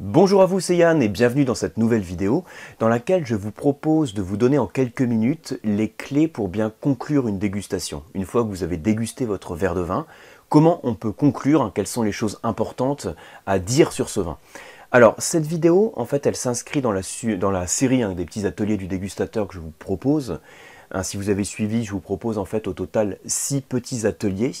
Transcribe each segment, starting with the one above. Bonjour à vous, c'est Yann et bienvenue dans cette nouvelle vidéo dans laquelle je vous propose de vous donner en quelques minutes les clés pour bien conclure une dégustation. Une fois que vous avez dégusté votre verre de vin, comment on peut conclure, quelles sont les choses importantes à dire sur ce vin. Alors, cette vidéo, en fait, elle s'inscrit dans la série des petits ateliers du dégustateur que je vous propose. Si vous avez suivi, je vous propose en fait au total 6 petits ateliers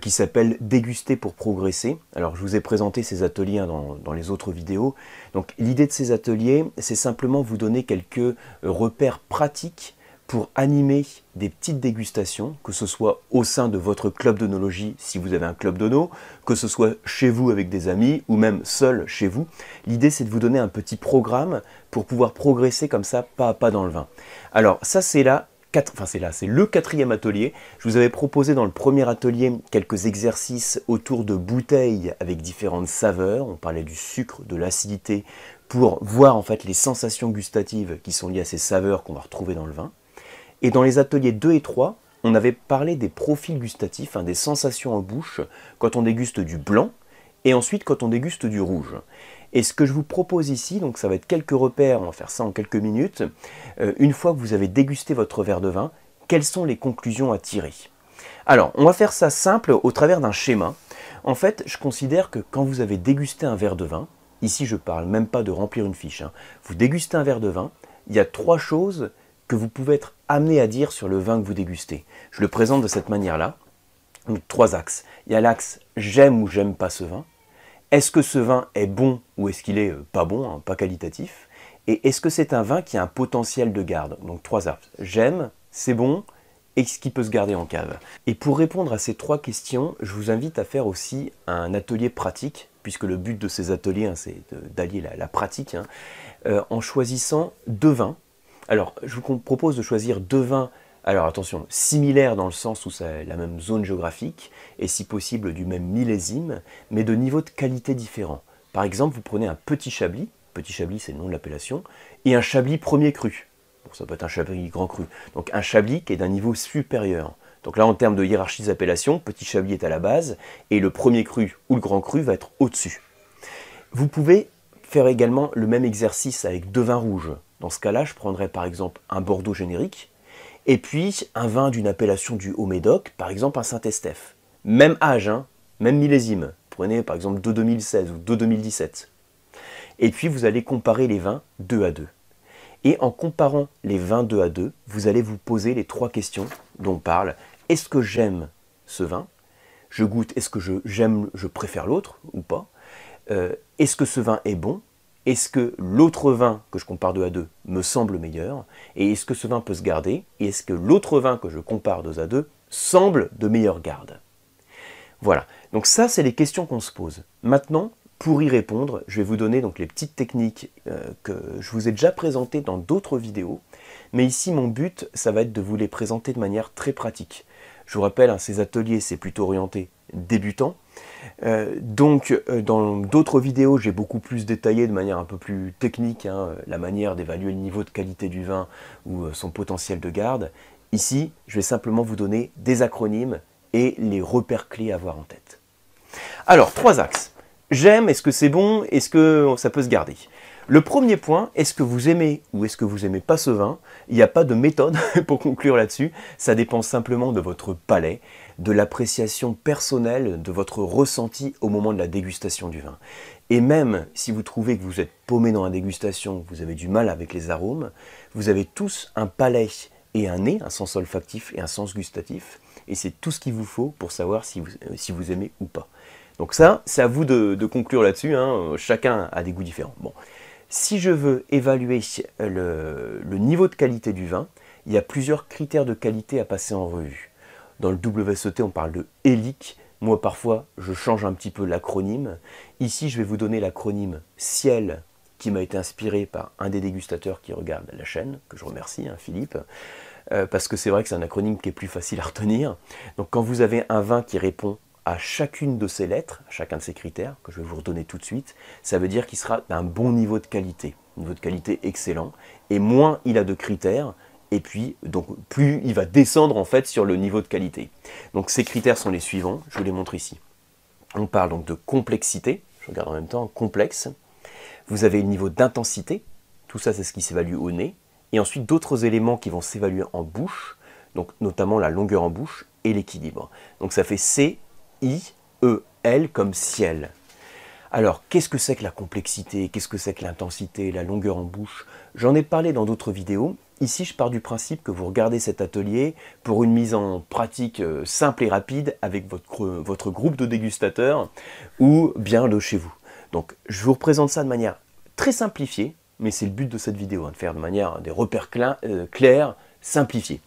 qui s'appellent « Déguster pour progresser ». Alors je vous ai présenté ces ateliers dans les autres vidéos. Donc l'idée de ces ateliers, c'est simplement vous donner quelques repères pratiques pour animer des petites dégustations, que ce soit au sein de votre club d'œnologie si vous avez un club d'œno, que ce soit chez vous avec des amis ou même seul chez vous. L'idée c'est de vous donner un petit programme pour pouvoir progresser comme ça pas à pas dans le vin. Alors ça c'est là. C'est le 4e atelier. Je vous avais proposé dans le 1er atelier quelques exercices autour de bouteilles avec différentes saveurs. On parlait du sucre, de l'acidité, pour voir en fait les sensations gustatives qui sont liées à ces saveurs qu'on va retrouver dans le vin. Et dans les ateliers 2 et 3, on avait parlé des profils gustatifs, des sensations en bouche, quand on déguste du blanc et ensuite quand on déguste du rouge. Et ce que je vous propose ici, donc ça va être quelques repères, on va faire ça en quelques minutes, une fois que vous avez dégusté votre verre de vin, quelles sont les conclusions à tirer? Alors, on va faire ça simple au travers d'un schéma. En fait, je considère que quand vous avez dégusté un verre de vin, ici je ne parle même pas de remplir une fiche, vous dégustez un verre de vin, il y a 3 choses que vous pouvez être amené à dire sur le vin que vous dégustez. Je le présente de cette manière-là, donc 3 axes. Il y a l'axe « j'aime ou j'aime pas ce vin ». Est-ce que ce vin est bon ou est-ce qu'il est pas bon, pas qualitatif? Et est-ce que c'est un vin qui a un potentiel de garde? Donc 3 axes. J'aime, c'est bon, et ce qui peut se garder en cave. Et pour répondre à ces 3 questions, je vous invite à faire aussi un atelier pratique, puisque le but de ces ateliers, c'est d'allier la pratique, en choisissant 2 vins. Alors, je vous propose de choisir 2 vins. Alors attention, similaire dans le sens où c'est la même zone géographique, et si possible du même millésime, mais de niveaux de qualité différents. Par exemple, vous prenez un petit Chablis c'est le nom de l'appellation, et un Chablis premier cru. Bon, ça peut être un Chablis grand cru. Donc un Chablis qui est d'un niveau supérieur. Donc là, en termes de hiérarchie des appellations, petit Chablis est à la base, et le premier cru ou le grand cru va être au-dessus. Vous pouvez faire également le même exercice avec 2 vins rouges. Dans ce cas-là, je prendrais par exemple un Bordeaux générique, et puis un vin d'une appellation du Haut-Médoc, par exemple un Saint-Estèphe. Même âge, même millésime. Prenez par exemple 2 2016 ou 2 2017. Et puis vous allez comparer les vins 2 à 2. Et en comparant les vins 2 à 2, vous allez vous poser les 3 questions dont on parle. Est-ce que j'aime ce vin? Je goûte, est-ce que je préfère l'autre ou pas? Est-ce que ce vin est bon? Est-ce que l'autre vin que je compare 2 à 2 me semble meilleur? Et est-ce que ce vin peut se garder? Et est-ce que l'autre vin que je compare 2 à 2 semble de meilleure garde? Voilà, donc ça c'est les questions qu'on se pose. Maintenant, pour y répondre, je vais vous donner donc les petites techniques que je vous ai déjà présentées dans d'autres vidéos. Mais ici, mon but, ça va être de vous les présenter de manière très pratique. Je vous rappelle, ces ateliers, c'est plutôt orienté débutant. Dans d'autres vidéos, j'ai beaucoup plus détaillé de manière un peu plus technique la manière d'évaluer le niveau de qualité du vin ou son potentiel de garde. Ici, je vais simplement vous donner des acronymes et les repères clés à avoir en tête. Alors, 3 axes. J'aime, est-ce que c'est bon, est-ce que ça peut se garder? Le premier point, est-ce que vous aimez ou est-ce que vous n'aimez pas ce vin? Il n'y a pas de méthode pour conclure là-dessus, ça dépend simplement de votre palais, de l'appréciation personnelle, de votre ressenti au moment de la dégustation du vin. Et même si vous trouvez que vous êtes paumé dans la dégustation, vous avez du mal avec les arômes, vous avez tous un palais et un nez, un sens olfactif et un sens gustatif, et c'est tout ce qu'il vous faut pour savoir si vous aimez ou pas. Donc ça, c'est à vous de conclure là-dessus, chacun a des goûts différents. Bon. Si je veux évaluer le niveau de qualité du vin, il y a plusieurs critères de qualité à passer en revue. Dans le WSET, on parle de hélique. Moi, parfois, je change un petit peu l'acronyme. Ici, je vais vous donner l'acronyme CIEL, qui m'a été inspiré par un des dégustateurs qui regarde la chaîne, que je remercie, Philippe, parce que c'est vrai que c'est un acronyme qui est plus facile à retenir. Donc, quand vous avez un vin qui répond à chacune de ces lettres, à chacun de ces critères, que je vais vous redonner tout de suite, ça veut dire qu'il sera d'un bon niveau de qualité. Niveau de qualité excellent. Et moins il a de critères, et puis, donc, plus il va descendre en fait sur le niveau de qualité. Donc ces critères sont les suivants, je vous les montre ici. On parle donc de complexité, je regarde en même temps, complexe. Vous avez le niveau d'intensité, tout ça c'est ce qui s'évalue au nez, et ensuite d'autres éléments qui vont s'évaluer en bouche, donc notamment la longueur en bouche et l'équilibre. Donc ça fait C, I, E, L comme ciel. Alors, qu'est-ce que c'est que la complexité? Qu'est-ce que c'est que l'intensité, la longueur en bouche? J'en ai parlé dans d'autres vidéos. Ici, je pars du principe que vous regardez cet atelier pour une mise en pratique simple et rapide avec votre groupe de dégustateurs ou bien de chez vous. Donc, je vous représente ça de manière très simplifiée, mais c'est le but de cette vidéo, de faire de manière des repères clairs, simplifiés.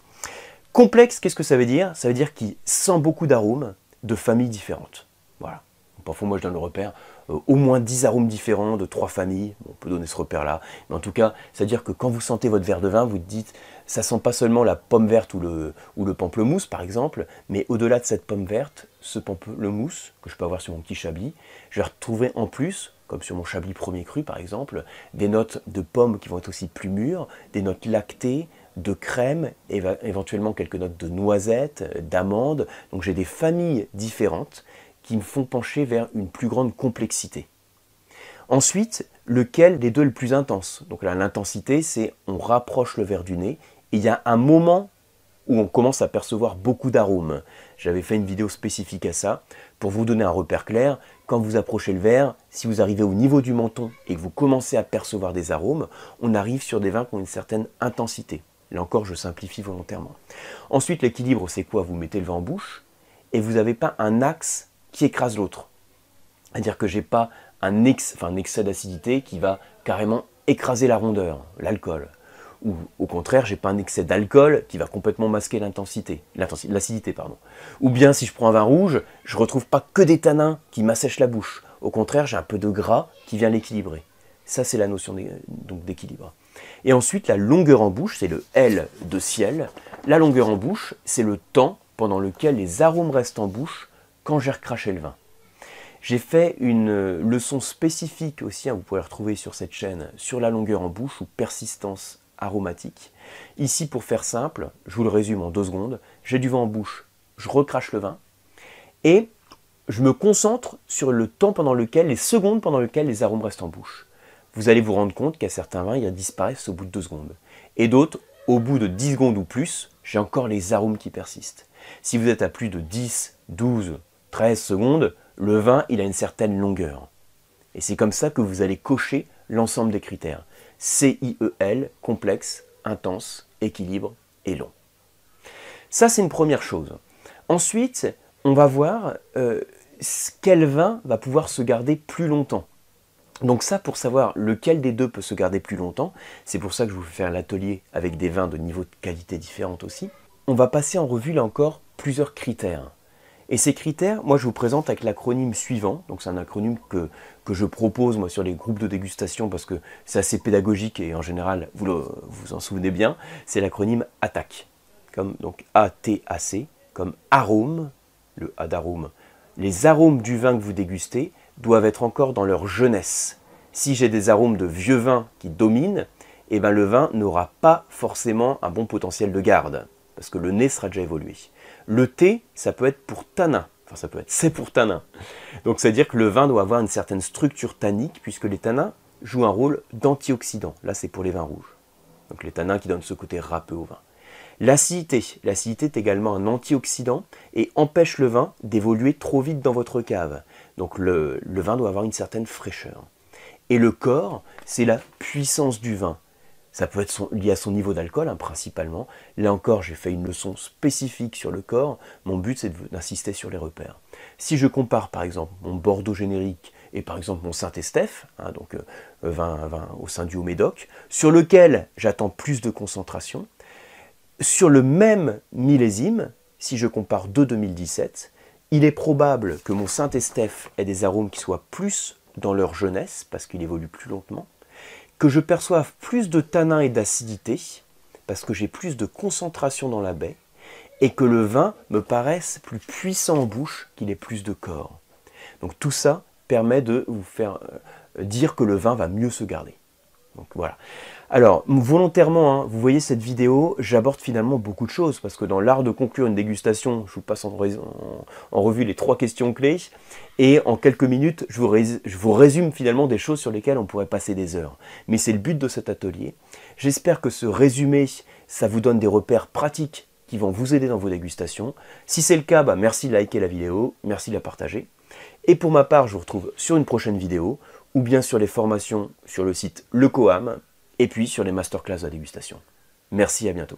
Complexe, qu'est-ce que ça veut dire? Ça veut dire qu'il sent beaucoup d'arômes de familles différentes. Voilà. Parfois, moi, je donne le repère. Au moins 10 arômes différents de 3 familles, on peut donner ce repère-là, mais en tout cas, c'est-à-dire que quand vous sentez votre verre de vin, vous dites, ça sent pas seulement la pomme verte ou le pamplemousse, par exemple, mais au-delà de cette pomme verte, ce pamplemousse, que je peux avoir sur mon petit chablis, je vais retrouver en plus, comme sur mon chablis premier cru, par exemple, des notes de pommes qui vont être aussi plus mûres, des notes lactées, de crème, éventuellement quelques notes de noisettes, d'amandes, donc j'ai des familles différentes, qui me font pencher vers une plus grande complexité. Ensuite, lequel des deux est le plus intense? Donc là, l'intensité, c'est on rapproche le verre du nez, et il y a un moment où on commence à percevoir beaucoup d'arômes. J'avais fait une vidéo spécifique à ça, pour vous donner un repère clair. Quand vous approchez le verre, si vous arrivez au niveau du menton et que vous commencez à percevoir des arômes, on arrive sur des vins qui ont une certaine intensité. Là encore, je simplifie volontairement. Ensuite, l'équilibre, c'est quoi? Vous mettez le vin en bouche, et vous n'avez pas un axe qui écrase l'autre, c'est-à-dire que j'ai pas un excès d'acidité qui va carrément écraser la rondeur, l'alcool, ou au contraire j'ai pas un excès d'alcool qui va complètement masquer l'acidité, pardon. Ou bien si je prends un vin rouge, je retrouve pas que des tanins qui m'assèchent la bouche, au contraire j'ai un peu de gras qui vient l'équilibrer. Ça c'est la notion d'équilibre. Et ensuite la longueur en bouche, c'est le L de ciel. La longueur en bouche, c'est le temps pendant lequel les arômes restent en bouche quand j'ai recraché le vin. J'ai fait une leçon spécifique aussi, vous pouvez la retrouver sur cette chaîne, sur la longueur en bouche ou persistance aromatique. Ici, pour faire simple, je vous le résume en 2 secondes, j'ai du vin en bouche, je recrache le vin, et je me concentre sur le temps pendant lequel, les secondes pendant lesquelles les arômes restent en bouche. Vous allez vous rendre compte qu'à certains vins, ils disparaissent au bout de 2 secondes. Et d'autres, au bout de 10 secondes ou plus, j'ai encore les arômes qui persistent. Si vous êtes à plus de 10, 12, 13 secondes, le vin, il a une certaine longueur. Et c'est comme ça que vous allez cocher l'ensemble des critères. C-I-E-L, complexe, intense, équilibre et long. Ça, c'est une première chose. Ensuite, on va voir quel vin va pouvoir se garder plus longtemps. Donc ça, pour savoir lequel des deux peut se garder plus longtemps, c'est pour ça que je vous fais faire l'atelier avec des vins de niveau de qualité différente aussi. On va passer en revue, là encore, plusieurs critères. Et ces critères, moi je vous présente avec l'acronyme suivant, donc c'est un acronyme que je propose moi sur les groupes de dégustation parce que c'est assez pédagogique et en général vous en souvenez bien, c'est l'acronyme ATAC, comme donc A-T-A-C, comme arôme, le A d'arôme. Les arômes du vin que vous dégustez doivent être encore dans leur jeunesse. Si j'ai des arômes de vieux vin qui dominent, eh ben le vin n'aura pas forcément un bon potentiel de garde, parce que le nez sera déjà évolué. Le T, ça peut être pour tanin, enfin ça peut être, c'est pour tanin. Donc c'est-à-dire que le vin doit avoir une certaine structure tannique, puisque les tanins jouent un rôle d'antioxydant. Là c'est pour les vins rouges, donc les tanins qui donnent ce côté râpeux au vin. L'acidité est également un antioxydant et empêche le vin d'évoluer trop vite dans votre cave. Donc le vin doit avoir une certaine fraîcheur. Et le corps, c'est la puissance du vin. Ça peut être lié à son niveau d'alcool, principalement. Là encore, j'ai fait une leçon spécifique sur le corps. Mon but, c'est d'insister sur les repères. Si je compare, par exemple, mon Bordeaux générique et, par exemple, mon Saint-Estèphe, donc vin au sein du Haut-Médoc, sur lequel j'attends plus de concentration, sur le même millésime, si je compare 2017, il est probable que mon Saint-Estèphe ait des arômes qui soient plus dans leur jeunesse, parce qu'il évolue plus lentement, que je perçoive plus de tanin et d'acidité, parce que j'ai plus de concentration dans la baie, et que le vin me paraisse plus puissant en bouche, qu'il ait plus de corps. Donc tout ça permet de vous faire dire que le vin va mieux se garder. Donc voilà. Alors, volontairement, hein, vous voyez cette vidéo, j'aborde finalement beaucoup de choses, parce que dans l'art de conclure une dégustation, je vous passe en revue les 3 questions clés, et en quelques minutes, je vous résume finalement des choses sur lesquelles on pourrait passer des heures. Mais c'est le but de cet atelier. J'espère que ce résumé, ça vous donne des repères pratiques qui vont vous aider dans vos dégustations. Si c'est le cas, bah, merci de liker la vidéo, merci de la partager. Et pour ma part, je vous retrouve sur une prochaine vidéo, ou bien sur les formations sur le site Le Coam, et puis sur les masterclass de la dégustation. Merci, à bientôt.